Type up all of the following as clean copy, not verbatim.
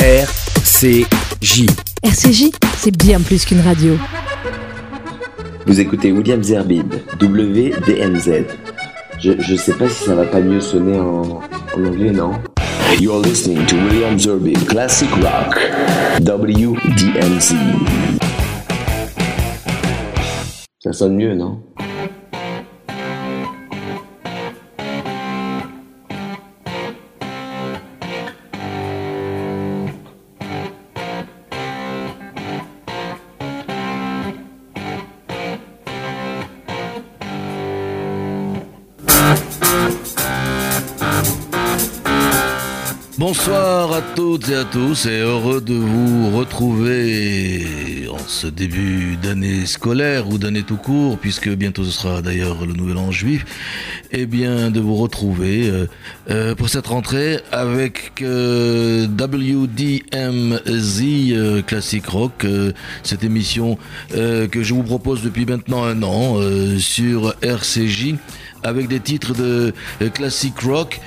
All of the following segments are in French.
RCJ. RCJ, c'est bien plus qu'une radio. Vous écoutez William Zerbin, WDMZ. Je sais pas si ça va pas mieux sonner en anglais, non? You're listening to William Zerbin, Classic Rock, WDMZ. Ça sonne mieux, non? Bonsoir à toutes et à tous et heureux de vous retrouver en ce début d'année scolaire ou d'année tout court, puisque bientôt ce sera d'ailleurs le nouvel an juif, et bien de vous retrouver pour cette rentrée avec WDMZ Classic Rock, cette émission que je vous propose depuis maintenant un an sur RCJ, avec des titres de classic rock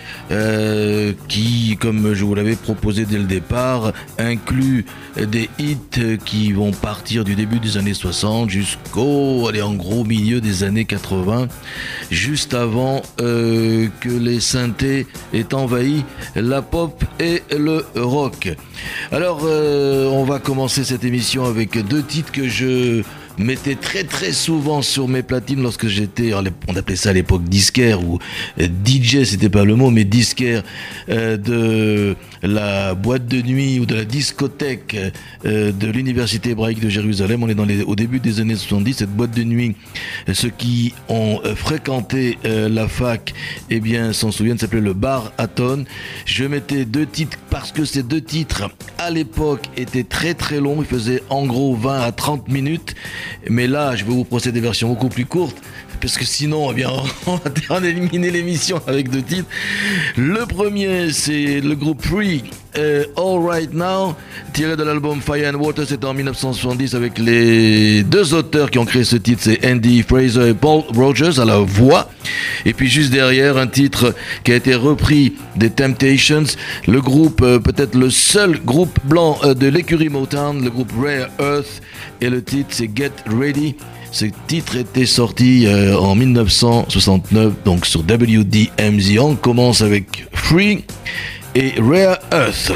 qui, comme je vous l'avais proposé dès le départ, inclut des hits qui vont partir du début des années 60 jusqu'au, allez, en gros milieu des années 80, juste avant que les synthés aient envahi la pop et le rock. Alors on va commencer cette émission avec deux titres que je mettais très très souvent sur mes platines lorsque j'étais, on appelait ça à l'époque disquaire ou DJ, c'était pas le mot, mais disquaire de la boîte de nuit ou de la discothèque de l'université hébraïque de Jérusalem. On est au début des années 70, cette boîte de nuit, ceux qui ont fréquenté la fac, eh bien s'en souviennent, s'appelait le Bar Aton. Je mettais deux titres parce que ces deux titres à l'époque étaient très très longs, ils faisaient en gros 20 à 30 minutes. Mais là, je vais vous procéder des versions beaucoup plus courtes, parce que sinon, eh bien, on va terminer l'émission avec deux titres. Le premier, c'est le groupe Free, All Right Now, tiré de l'album Fire and Water, c'était en 1970, avec les deux auteurs qui ont créé ce titre, c'est Andy Fraser et Paul Rogers à la voix. Et puis juste derrière, un titre qui a été repris des Temptations, le groupe, peut-être le seul groupe blanc de l'écurie Motown, le groupe Rare Earth, et le titre c'est Get Ready. Ce titre était sorti en 1969, donc sur WDMZ. On commence avec Free et Rare Earth.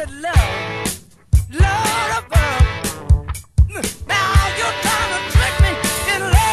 Love above. Now you're trying to trick me in love.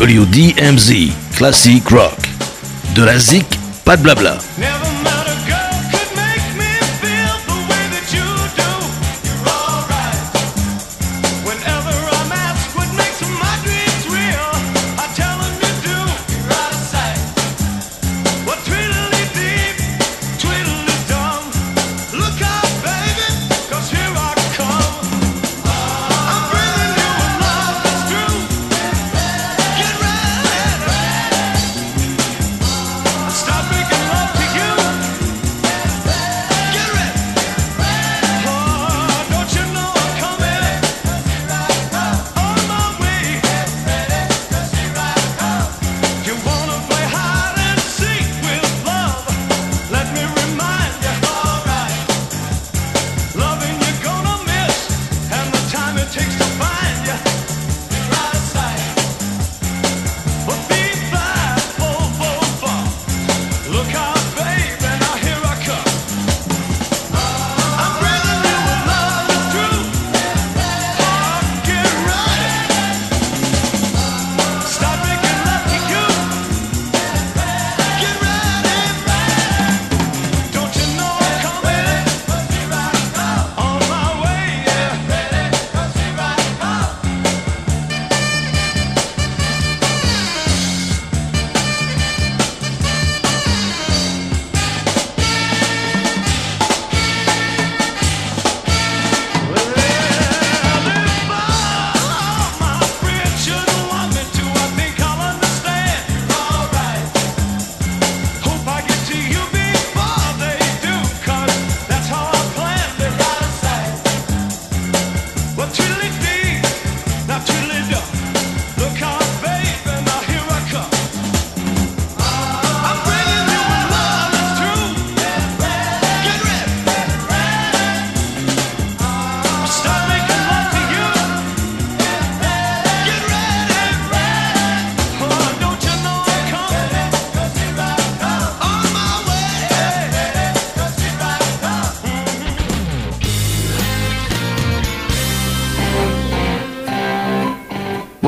WDMZ, Classic Rock. De la zik, pas de blabla. Stop making love to you.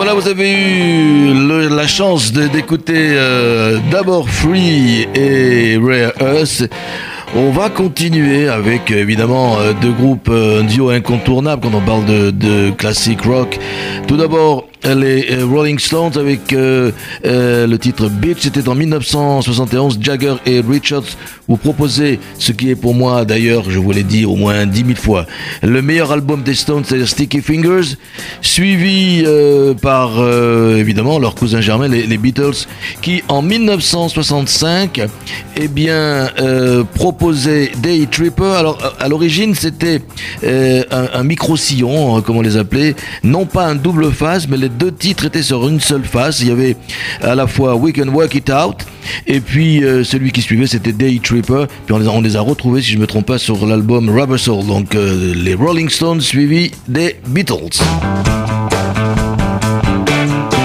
Voilà, vous avez eu la chance d'écouter d'abord Free et Rare Earth. On va continuer avec évidemment deux groupes, un duo incontournable quand on parle de classic rock. Tout d'abord les Rolling Stones avec le titre Bitch. C'était en 1971. Jagger et Richards vous proposaient ce qui est pour moi, d'ailleurs je vous l'ai dit au moins 10 000 fois, le meilleur album des Stones, c'est-à-dire Sticky Fingers, suivi par évidemment leur cousin germain, les Beatles, qui en 1965 proposaient Day Tripper. Alors à l'origine c'était un micro-sillon, comme on les appelait, non pas un double face, mais les deux titres étaient sur une seule face. Il y avait à la fois We Can Work It Out et puis celui qui suivait c'était Day Tripper. Puis on les a retrouvés, si je ne me trompe pas, sur l'album Rubber Soul. Donc les Rolling Stones suivis des Beatles. Kill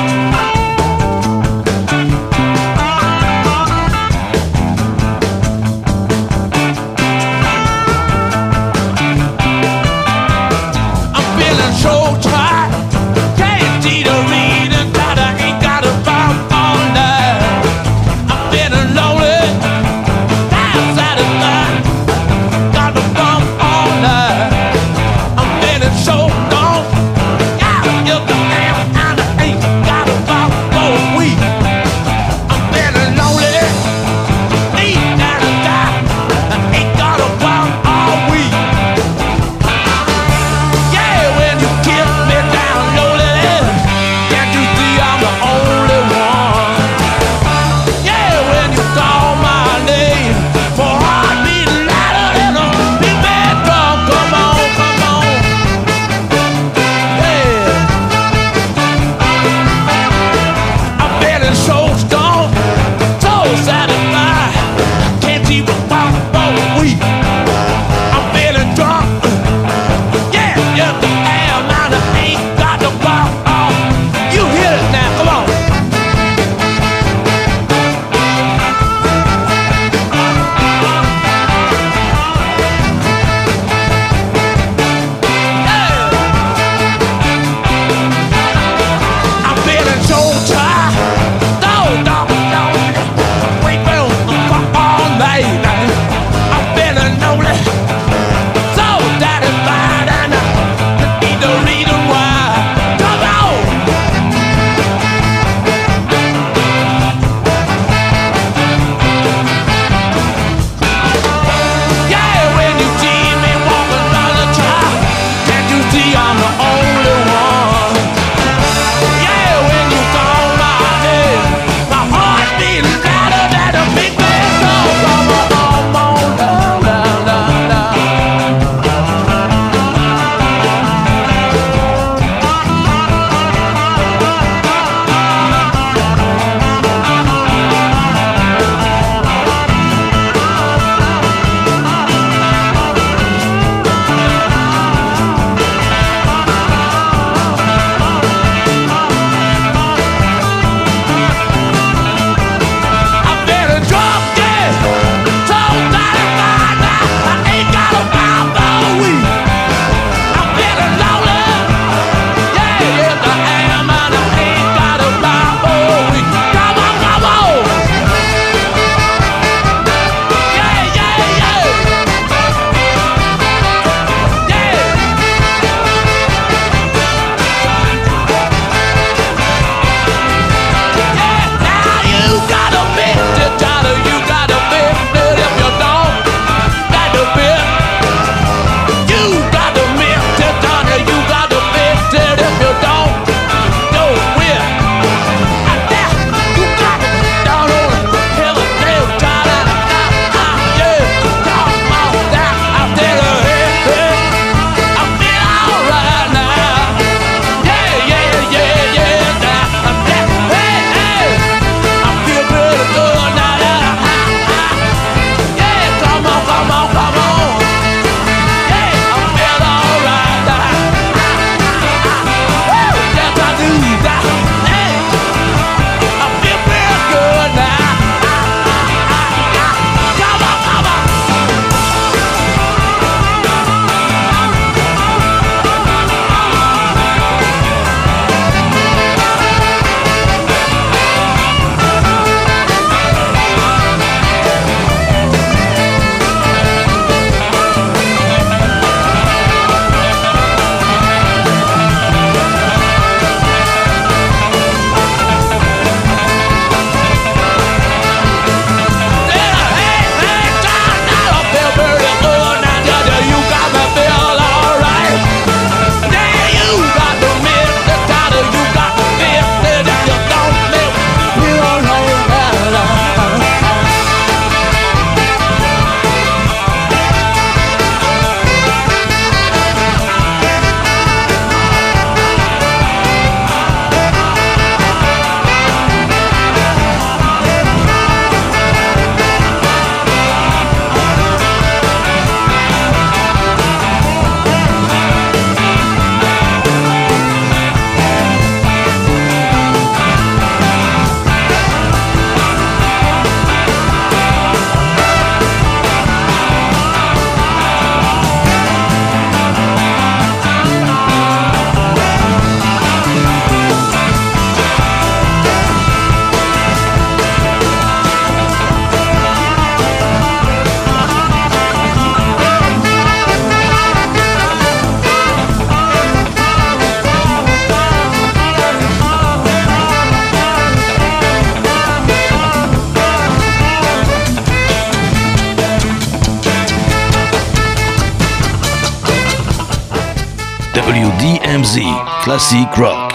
WDMZ, Classic Rock.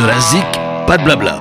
De la zik, pas de blabla.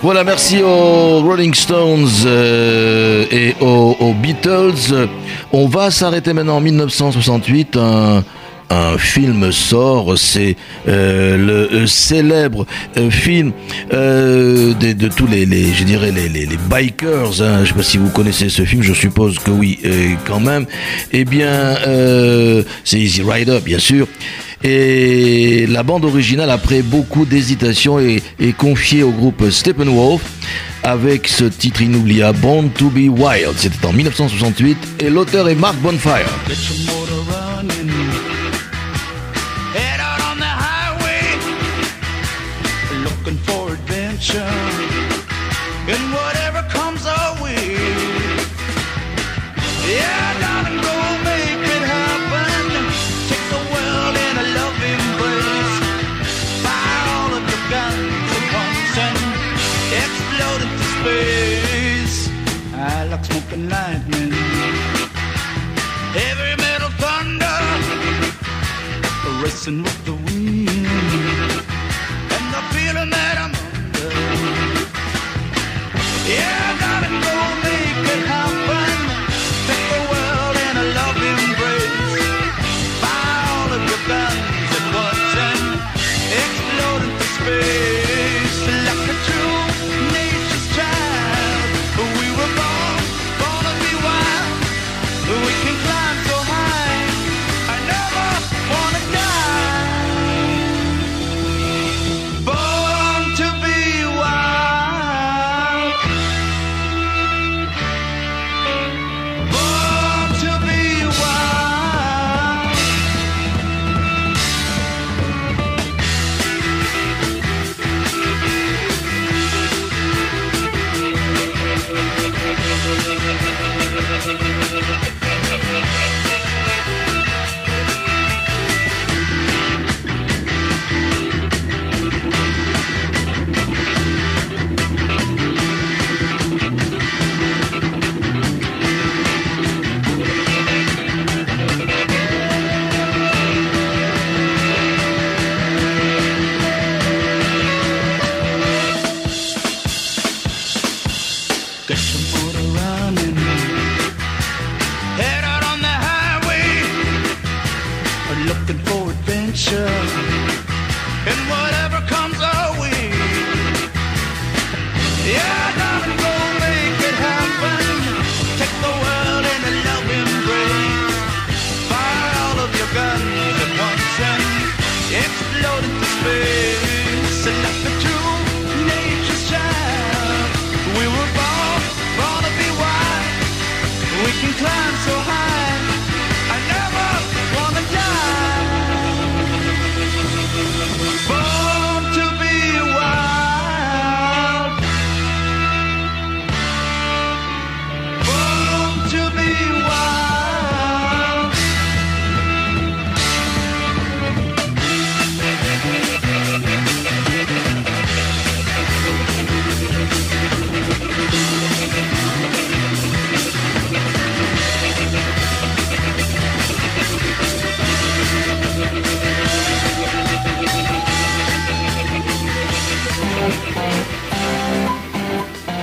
Voilà, merci aux Rolling Stones et aux Beatles. On va s'arrêter maintenant en 1968. Un film sort, c'est le célèbre film de tous les je dirais les bikers. Hein. Je ne sais pas si vous connaissez ce film, je suppose que oui quand même. Eh bien, c'est Easy Rider, bien sûr. Et la bande originale, après beaucoup d'hésitation, est confiée au groupe Steppenwolf avec ce titre inoubliable, Born to be Wild. C'était en 1968 et l'auteur est Mark Bonfire. Smoking lightning, heavy metal thunder, racing with the wind, and the feeling that I'm under. Yeah, darling, go make it happen. Take the world in a loving embrace. Buy all of your guns at once and explode into space like a true nature's child. We were born. We can climb so high, I never wanna die.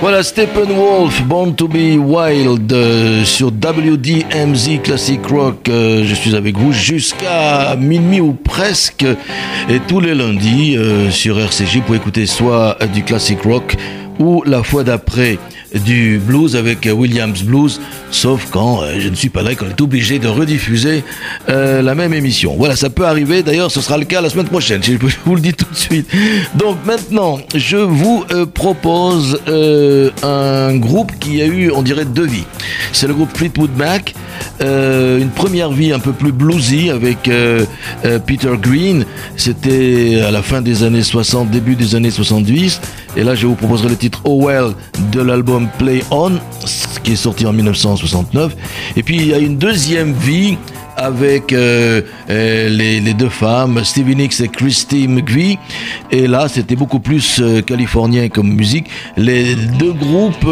Voilà, Steppenwolf, Born to be Wild sur WDMZ Classic Rock. Je suis avec vous jusqu'à minuit ou presque, et tous les lundis sur RCJ pour écouter soit du Classic Rock ou la fois d'après du blues avec Williams Blues, sauf quand je ne suis pas là et qu'on est obligé de rediffuser la même émission. Voilà, ça peut arriver, d'ailleurs ce sera le cas la semaine prochaine, je vous le dis tout de suite. Donc maintenant, je vous propose un groupe qui a eu, on dirait, deux vies. C'est le groupe Fleetwood Mac, une première vie un peu plus bluesy avec Peter Green, c'était à la fin des années 60, début des années 70, et là je vous proposerai le titre Oh Well de l'album Play On, qui est sorti en 1969. Et puis il y a une deuxième vie avec les deux femmes, Stevie Nicks et Christy McVie, et là c'était beaucoup plus californien comme musique. Les deux groupes,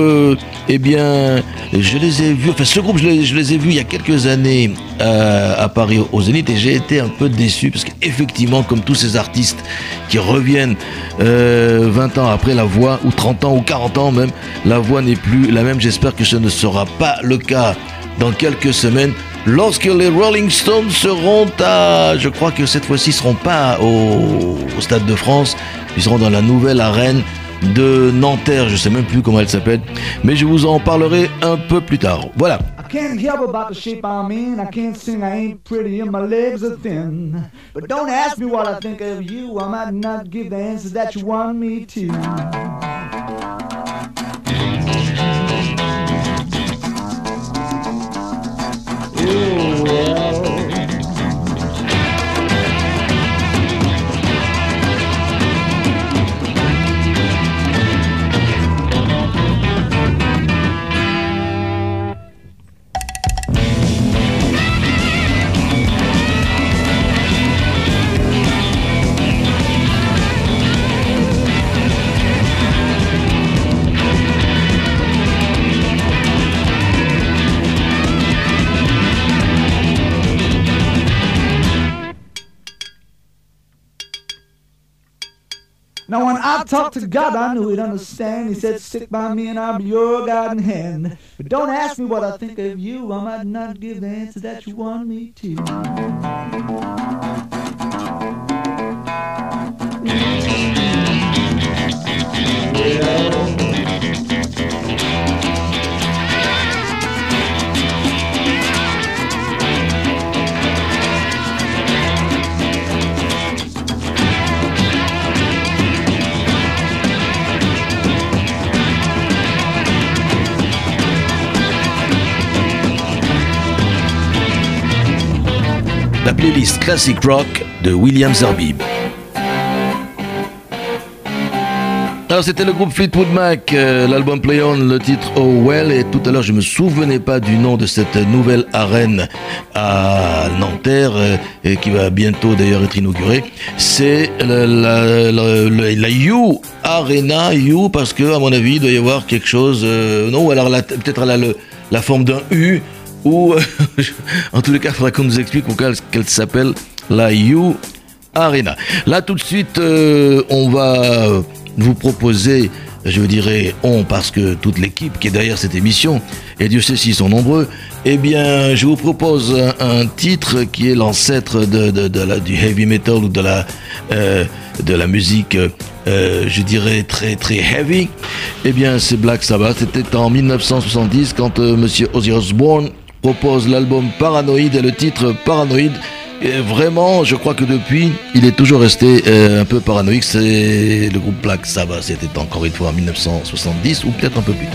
eh bien je les ai vus, enfin ce groupe je les ai vus il y a quelques années à Paris au Zénith, et j'ai été un peu déçu parce qu'effectivement, comme tous ces artistes qui reviennent 20 ans après, la voix, ou 30 ans ou 40 ans même, la voix n'est plus la même. J'espère que ce ne sera pas le cas dans quelques semaines, lorsque les Rolling Stones seront à... Je crois que cette fois-ci, ils ne seront pas au Stade de France. Ils seront dans la nouvelle arène de Nanterre. Je ne sais même plus comment elle s'appelle. Mais je vous en parlerai un peu plus tard. Voilà. I can't help about the shape I'm in. I can't sing, I ain't pretty, and my legs are thin. But don't ask me what I think of you. I might not give the answers that you want me to. Oh well, now when I talked to God, I knew He'd understand. He said, stick by me and I'll be your guiding hand. But don't ask me what I think of you. I might not give the answer that you want me to. Yeah. La playlist Classic Rock de William Zerbin. Alors c'était le groupe Fleetwood Mac, l'album Play On, le titre Oh Well, et tout à l'heure je me souvenais pas du nom de cette nouvelle arène à Nanterre, et qui va bientôt d'ailleurs être inaugurée. C'est la U Arena, U parce que à mon avis il doit y avoir quelque chose, non, ou alors peut-être la forme d'un U, ou en tous les cas il faudra qu'on nous explique pourquoi qu'elle s'appelle la U Arena. Là tout de suite on va vous proposer je dirais on parce que toute l'équipe qui est derrière cette émission, et Dieu sait s'ils sont nombreux, eh bien je vous propose un titre qui est l'ancêtre du heavy metal ou de la musique je dirais très très heavy. Eh bien c'est Black Sabbath. C'était en 1970 quand monsieur Ozzy Osbourne propose l'album Paranoide et le titre Paranoide. Et vraiment, je crois que depuis, il est toujours resté un peu paranoïque. C'est le groupe Black Sabbath, c'était encore une fois en 1970 ou peut-être un peu plus tard.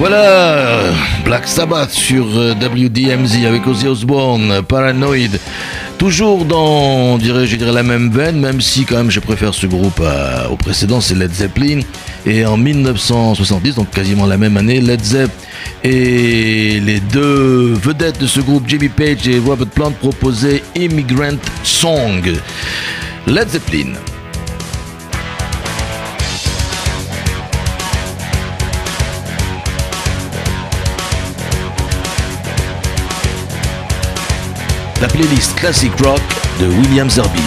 Voilà, Black Sabbath sur WDMZ avec Ozzy Osbourne, Paranoid. Toujours dans, je dirais la même veine, même si quand même je préfère ce groupe au précédent, c'est Led Zeppelin. Et en 1970, donc quasiment la même année, Led Zepp et les deux vedettes de ce groupe, Jimmy Page et Robert Plant, proposaient Immigrant Song. Led Zeppelin. La playlist Classic Rock de William Zerbin.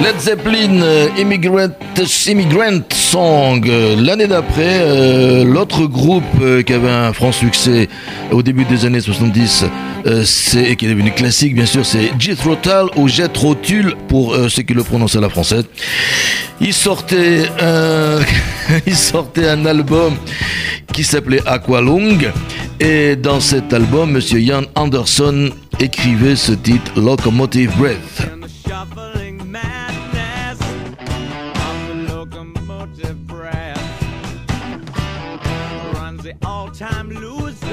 Led Zeppelin, Immigrant Song. L'année d'après, l'autre groupe qui avait un franc succès au début des années 70, et qui est devenu classique bien sûr, c'est Jethro Tull ou Jethro Tull pour ceux qui le prononcent à la française. Il sortait un album qui s'appelait Aqualung, et dans cet album, Monsieur Ian Anderson écrivait ce titre Locomotive Breath. Time loser,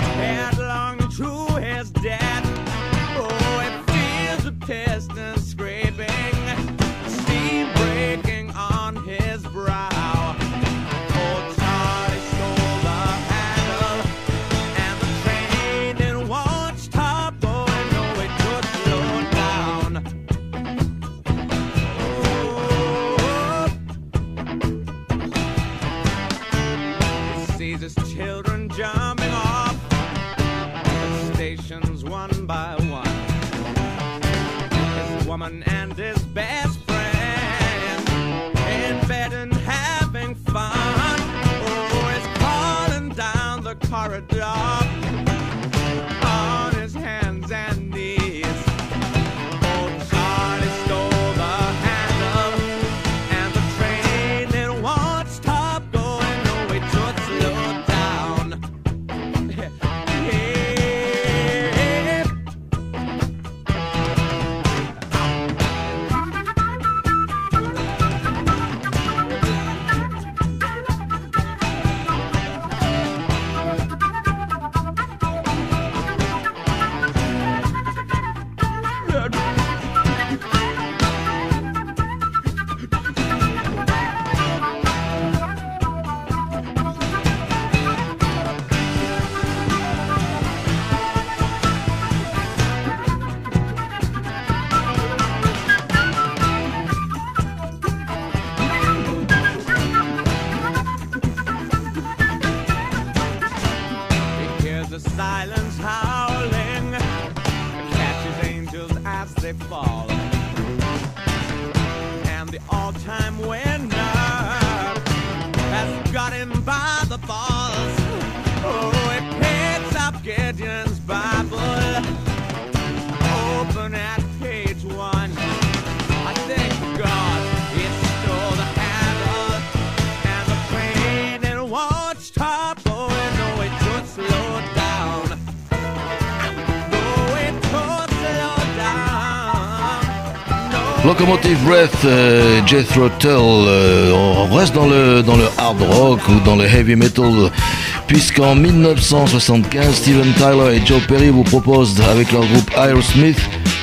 had long and true as death. Oh, it feels a piston scraping, steam breaking on his brow. Old Charlie stole the handle, and the train didn't want to stop going. No, it could slow down. His children jumping off the stations one by one. His woman and his best friend in bed and having fun. Oh, he's calling down the corridor. Locomotive Breath, Jethro Tull. On reste dans le hard rock ou dans le heavy metal, puisqu'en 1975, Steven Tyler et Joe Perry vous proposent avec leur groupe Aerosmith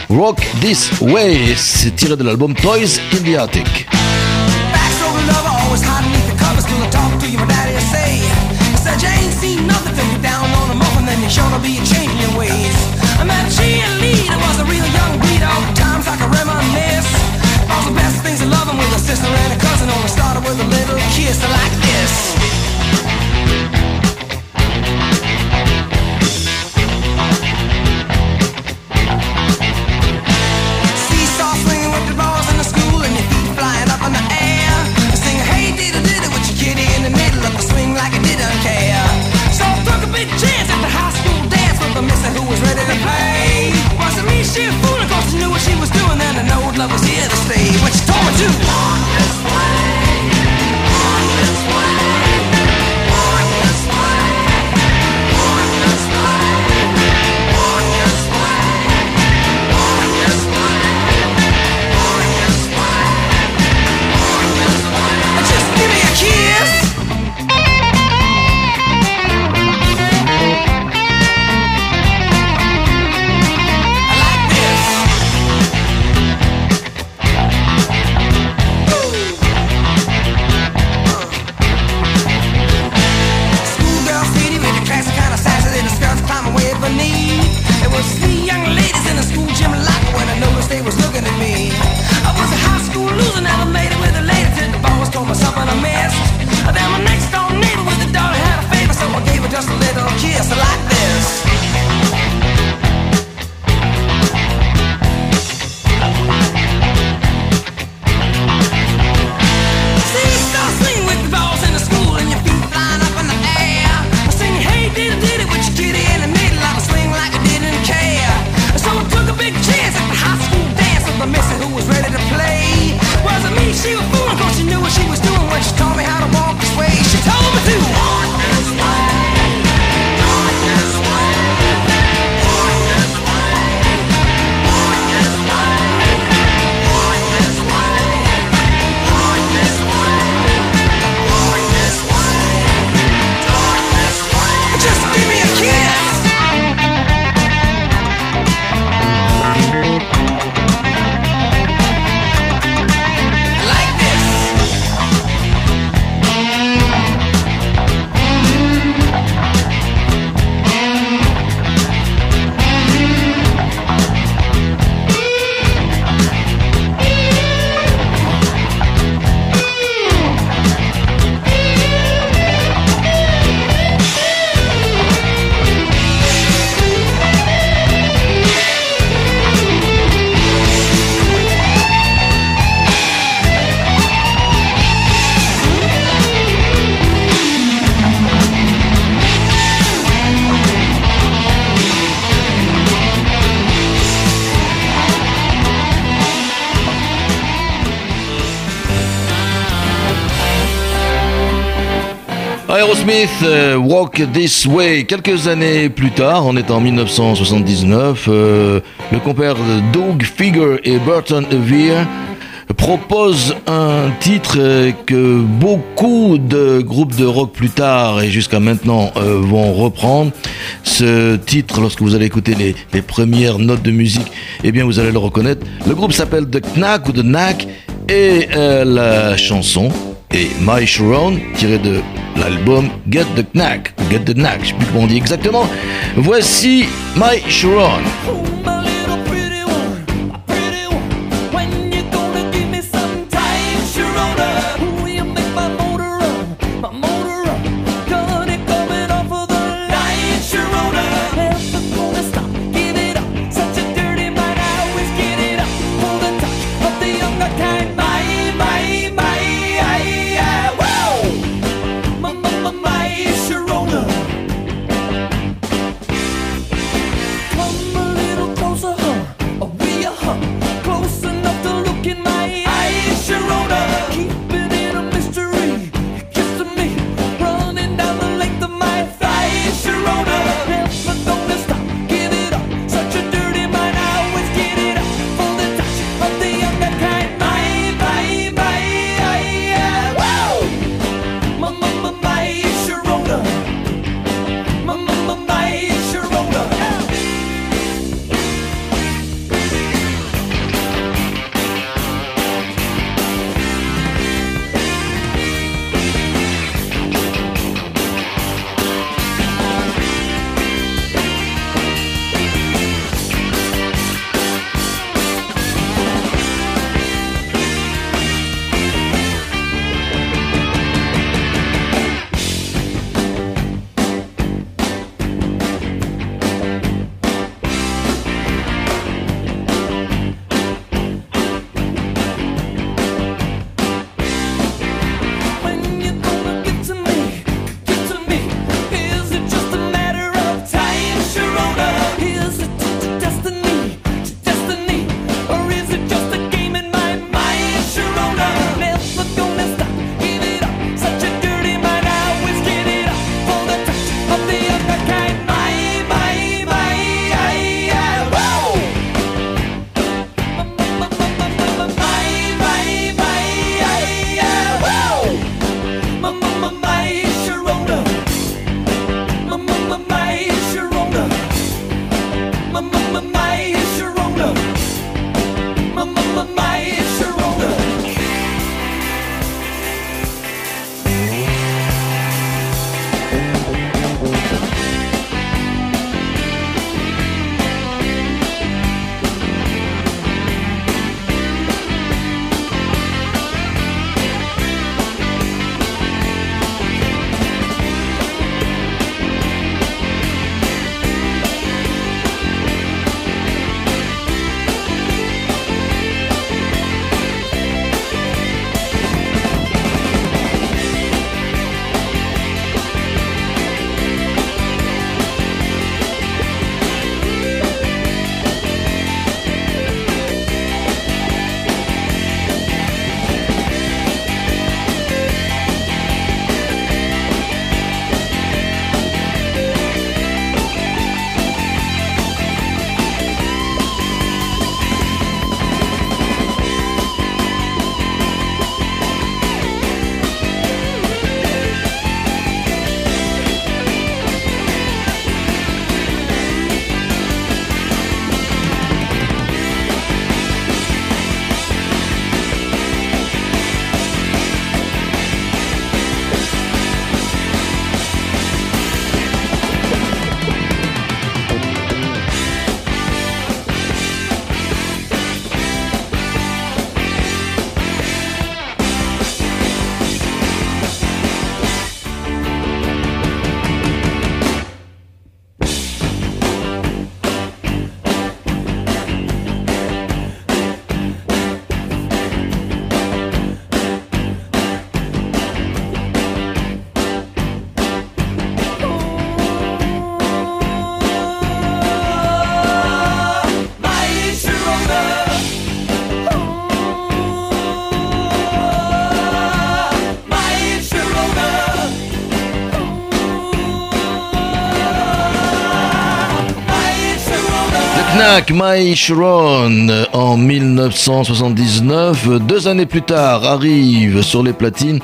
Rock This Way. C'est tiré de l'album Toys in the Attic. And a cousin only started with a little kiss like this. Seesaw swinging with the balls in the school and your feet flying up. Aerosmith, Walk This Way. Quelques années plus tard, on est en 1979, le compère Doug Figger et Burton Avere propose un titre que beaucoup de groupes de rock plus tard et jusqu'à maintenant vont reprendre. Ce titre, lorsque vous allez écouter les premières notes de musique, eh bien vous allez le reconnaître. Le groupe s'appelle The Knack ou The Knack et la chanson est My Sharon, tirée de l'album Get the Knack ou Get the Knack, je ne sais plus comment on dit exactement. Voici My Sharon. Come a little Knack, My Sharon en 1979. 2 années plus tard arrive sur les platines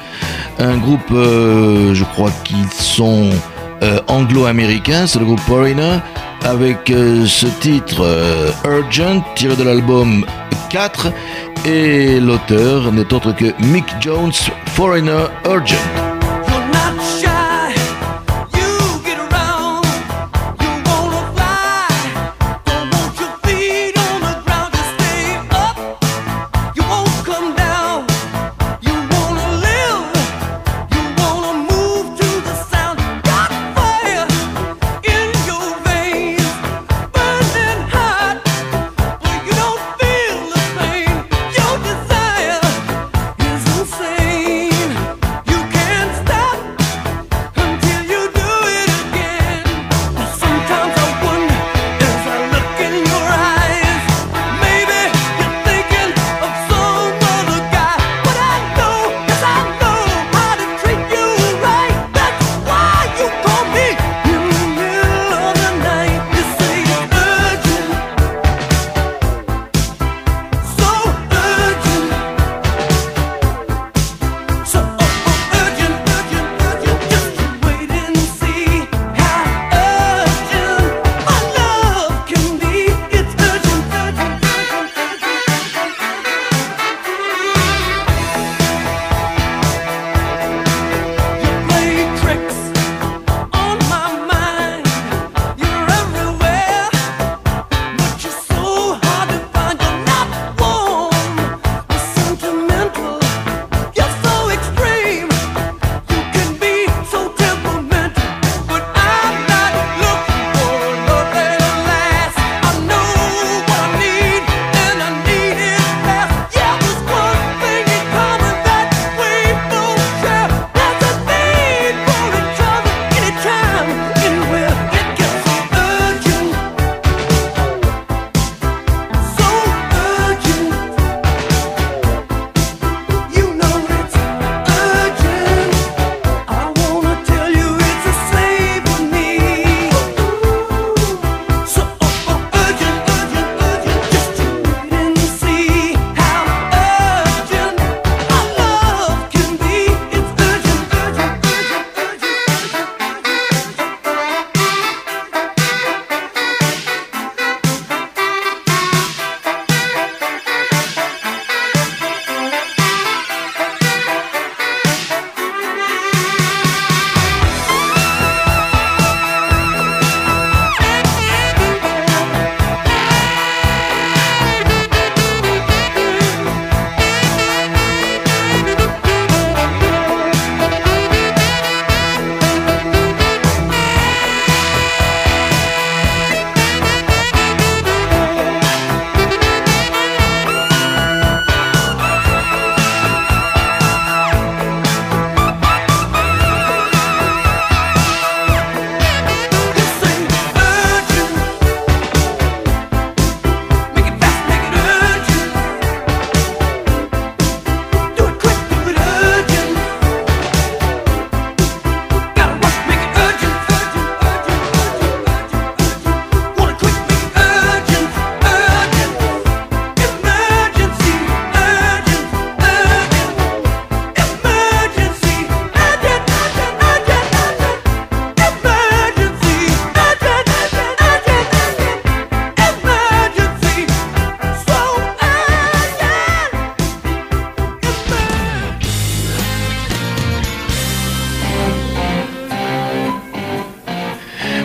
un groupe, je crois qu'ils sont anglo-américains, c'est le groupe Foreigner, avec ce titre Urgent, tiré de l'album 4, et l'auteur n'est autre que Mick Jones, Foreigner, Urgent.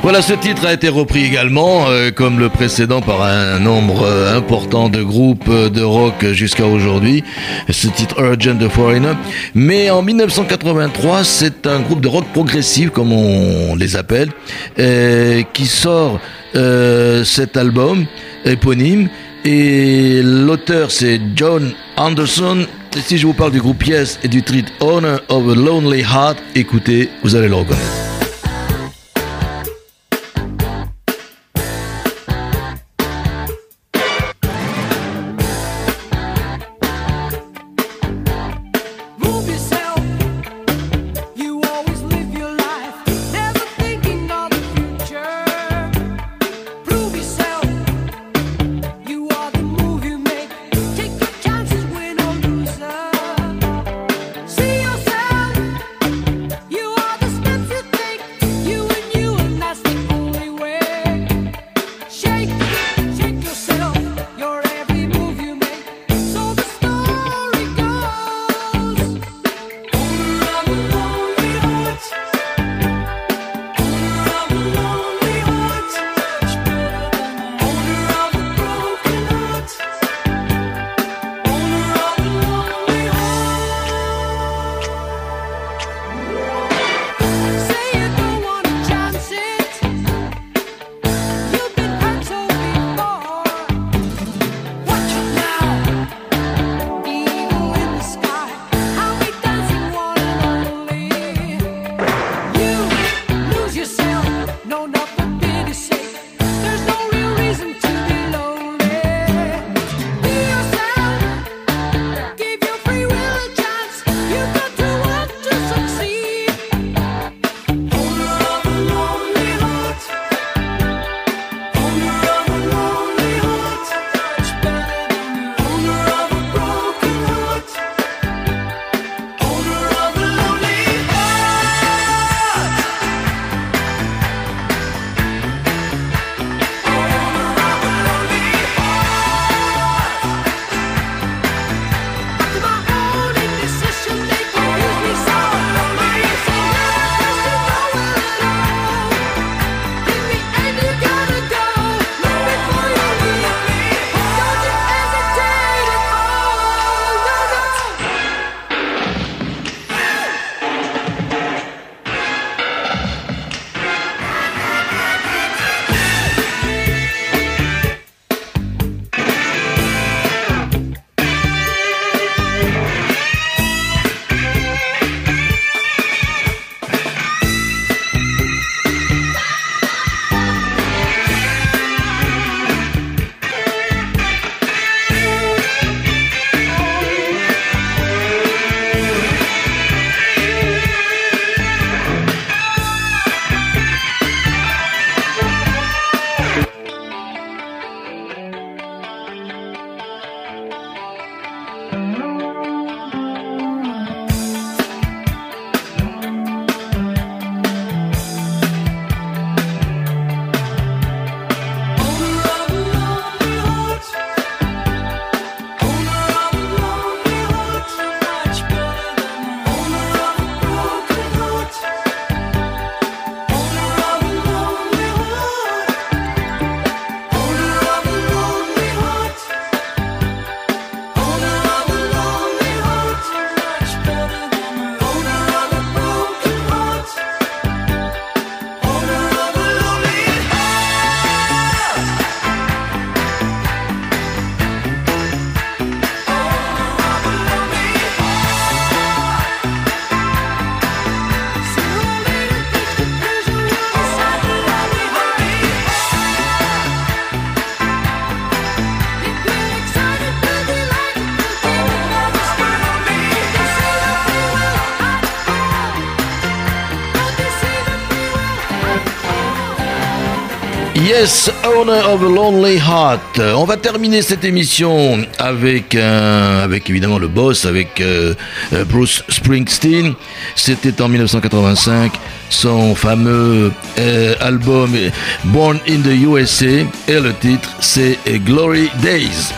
Voilà, ce titre a été repris également, comme le précédent, par un nombre important de groupes de rock jusqu'à aujourd'hui, ce titre Urgent de Foreigner. Mais en 1983, c'est un groupe de rock progressif, comme on les appelle, qui sort cet album éponyme. Et l'auteur, c'est John Anderson. Et si je vous parle du groupe Yes et du titre Owner of a Lonely Heart, écoutez, vous allez le reconnaître. Yes, Owner of a Lonely Heart. On va terminer cette émission avec évidemment le boss, avec Bruce Springsteen. C'était en 1985, son fameux album Born in the USA, et le titre c'est Glory Days.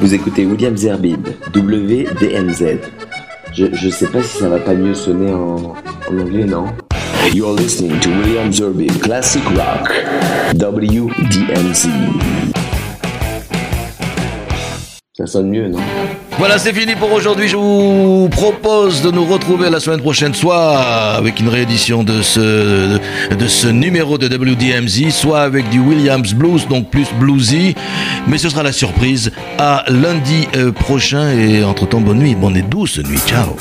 Vous écoutez William Zerbin, WDMZ. Je sais pas si ça va pas mieux sonner en anglais, non? You're listening to William Zerbin, Classic Rock, WDMZ. Ça sonne mieux, non? Voilà, c'est fini pour aujourd'hui. Je vous propose de nous retrouver la semaine prochaine, soit avec une réédition de ce numéro de WDMZ, soit avec du Williams Blues, donc plus bluesy. Mais ce sera la surprise. À lundi prochain, et entre-temps, bonne nuit. Bonne et douce nuit. Ciao.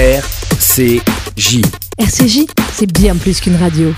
RCJ. RCJ, c'est bien plus qu'une radio.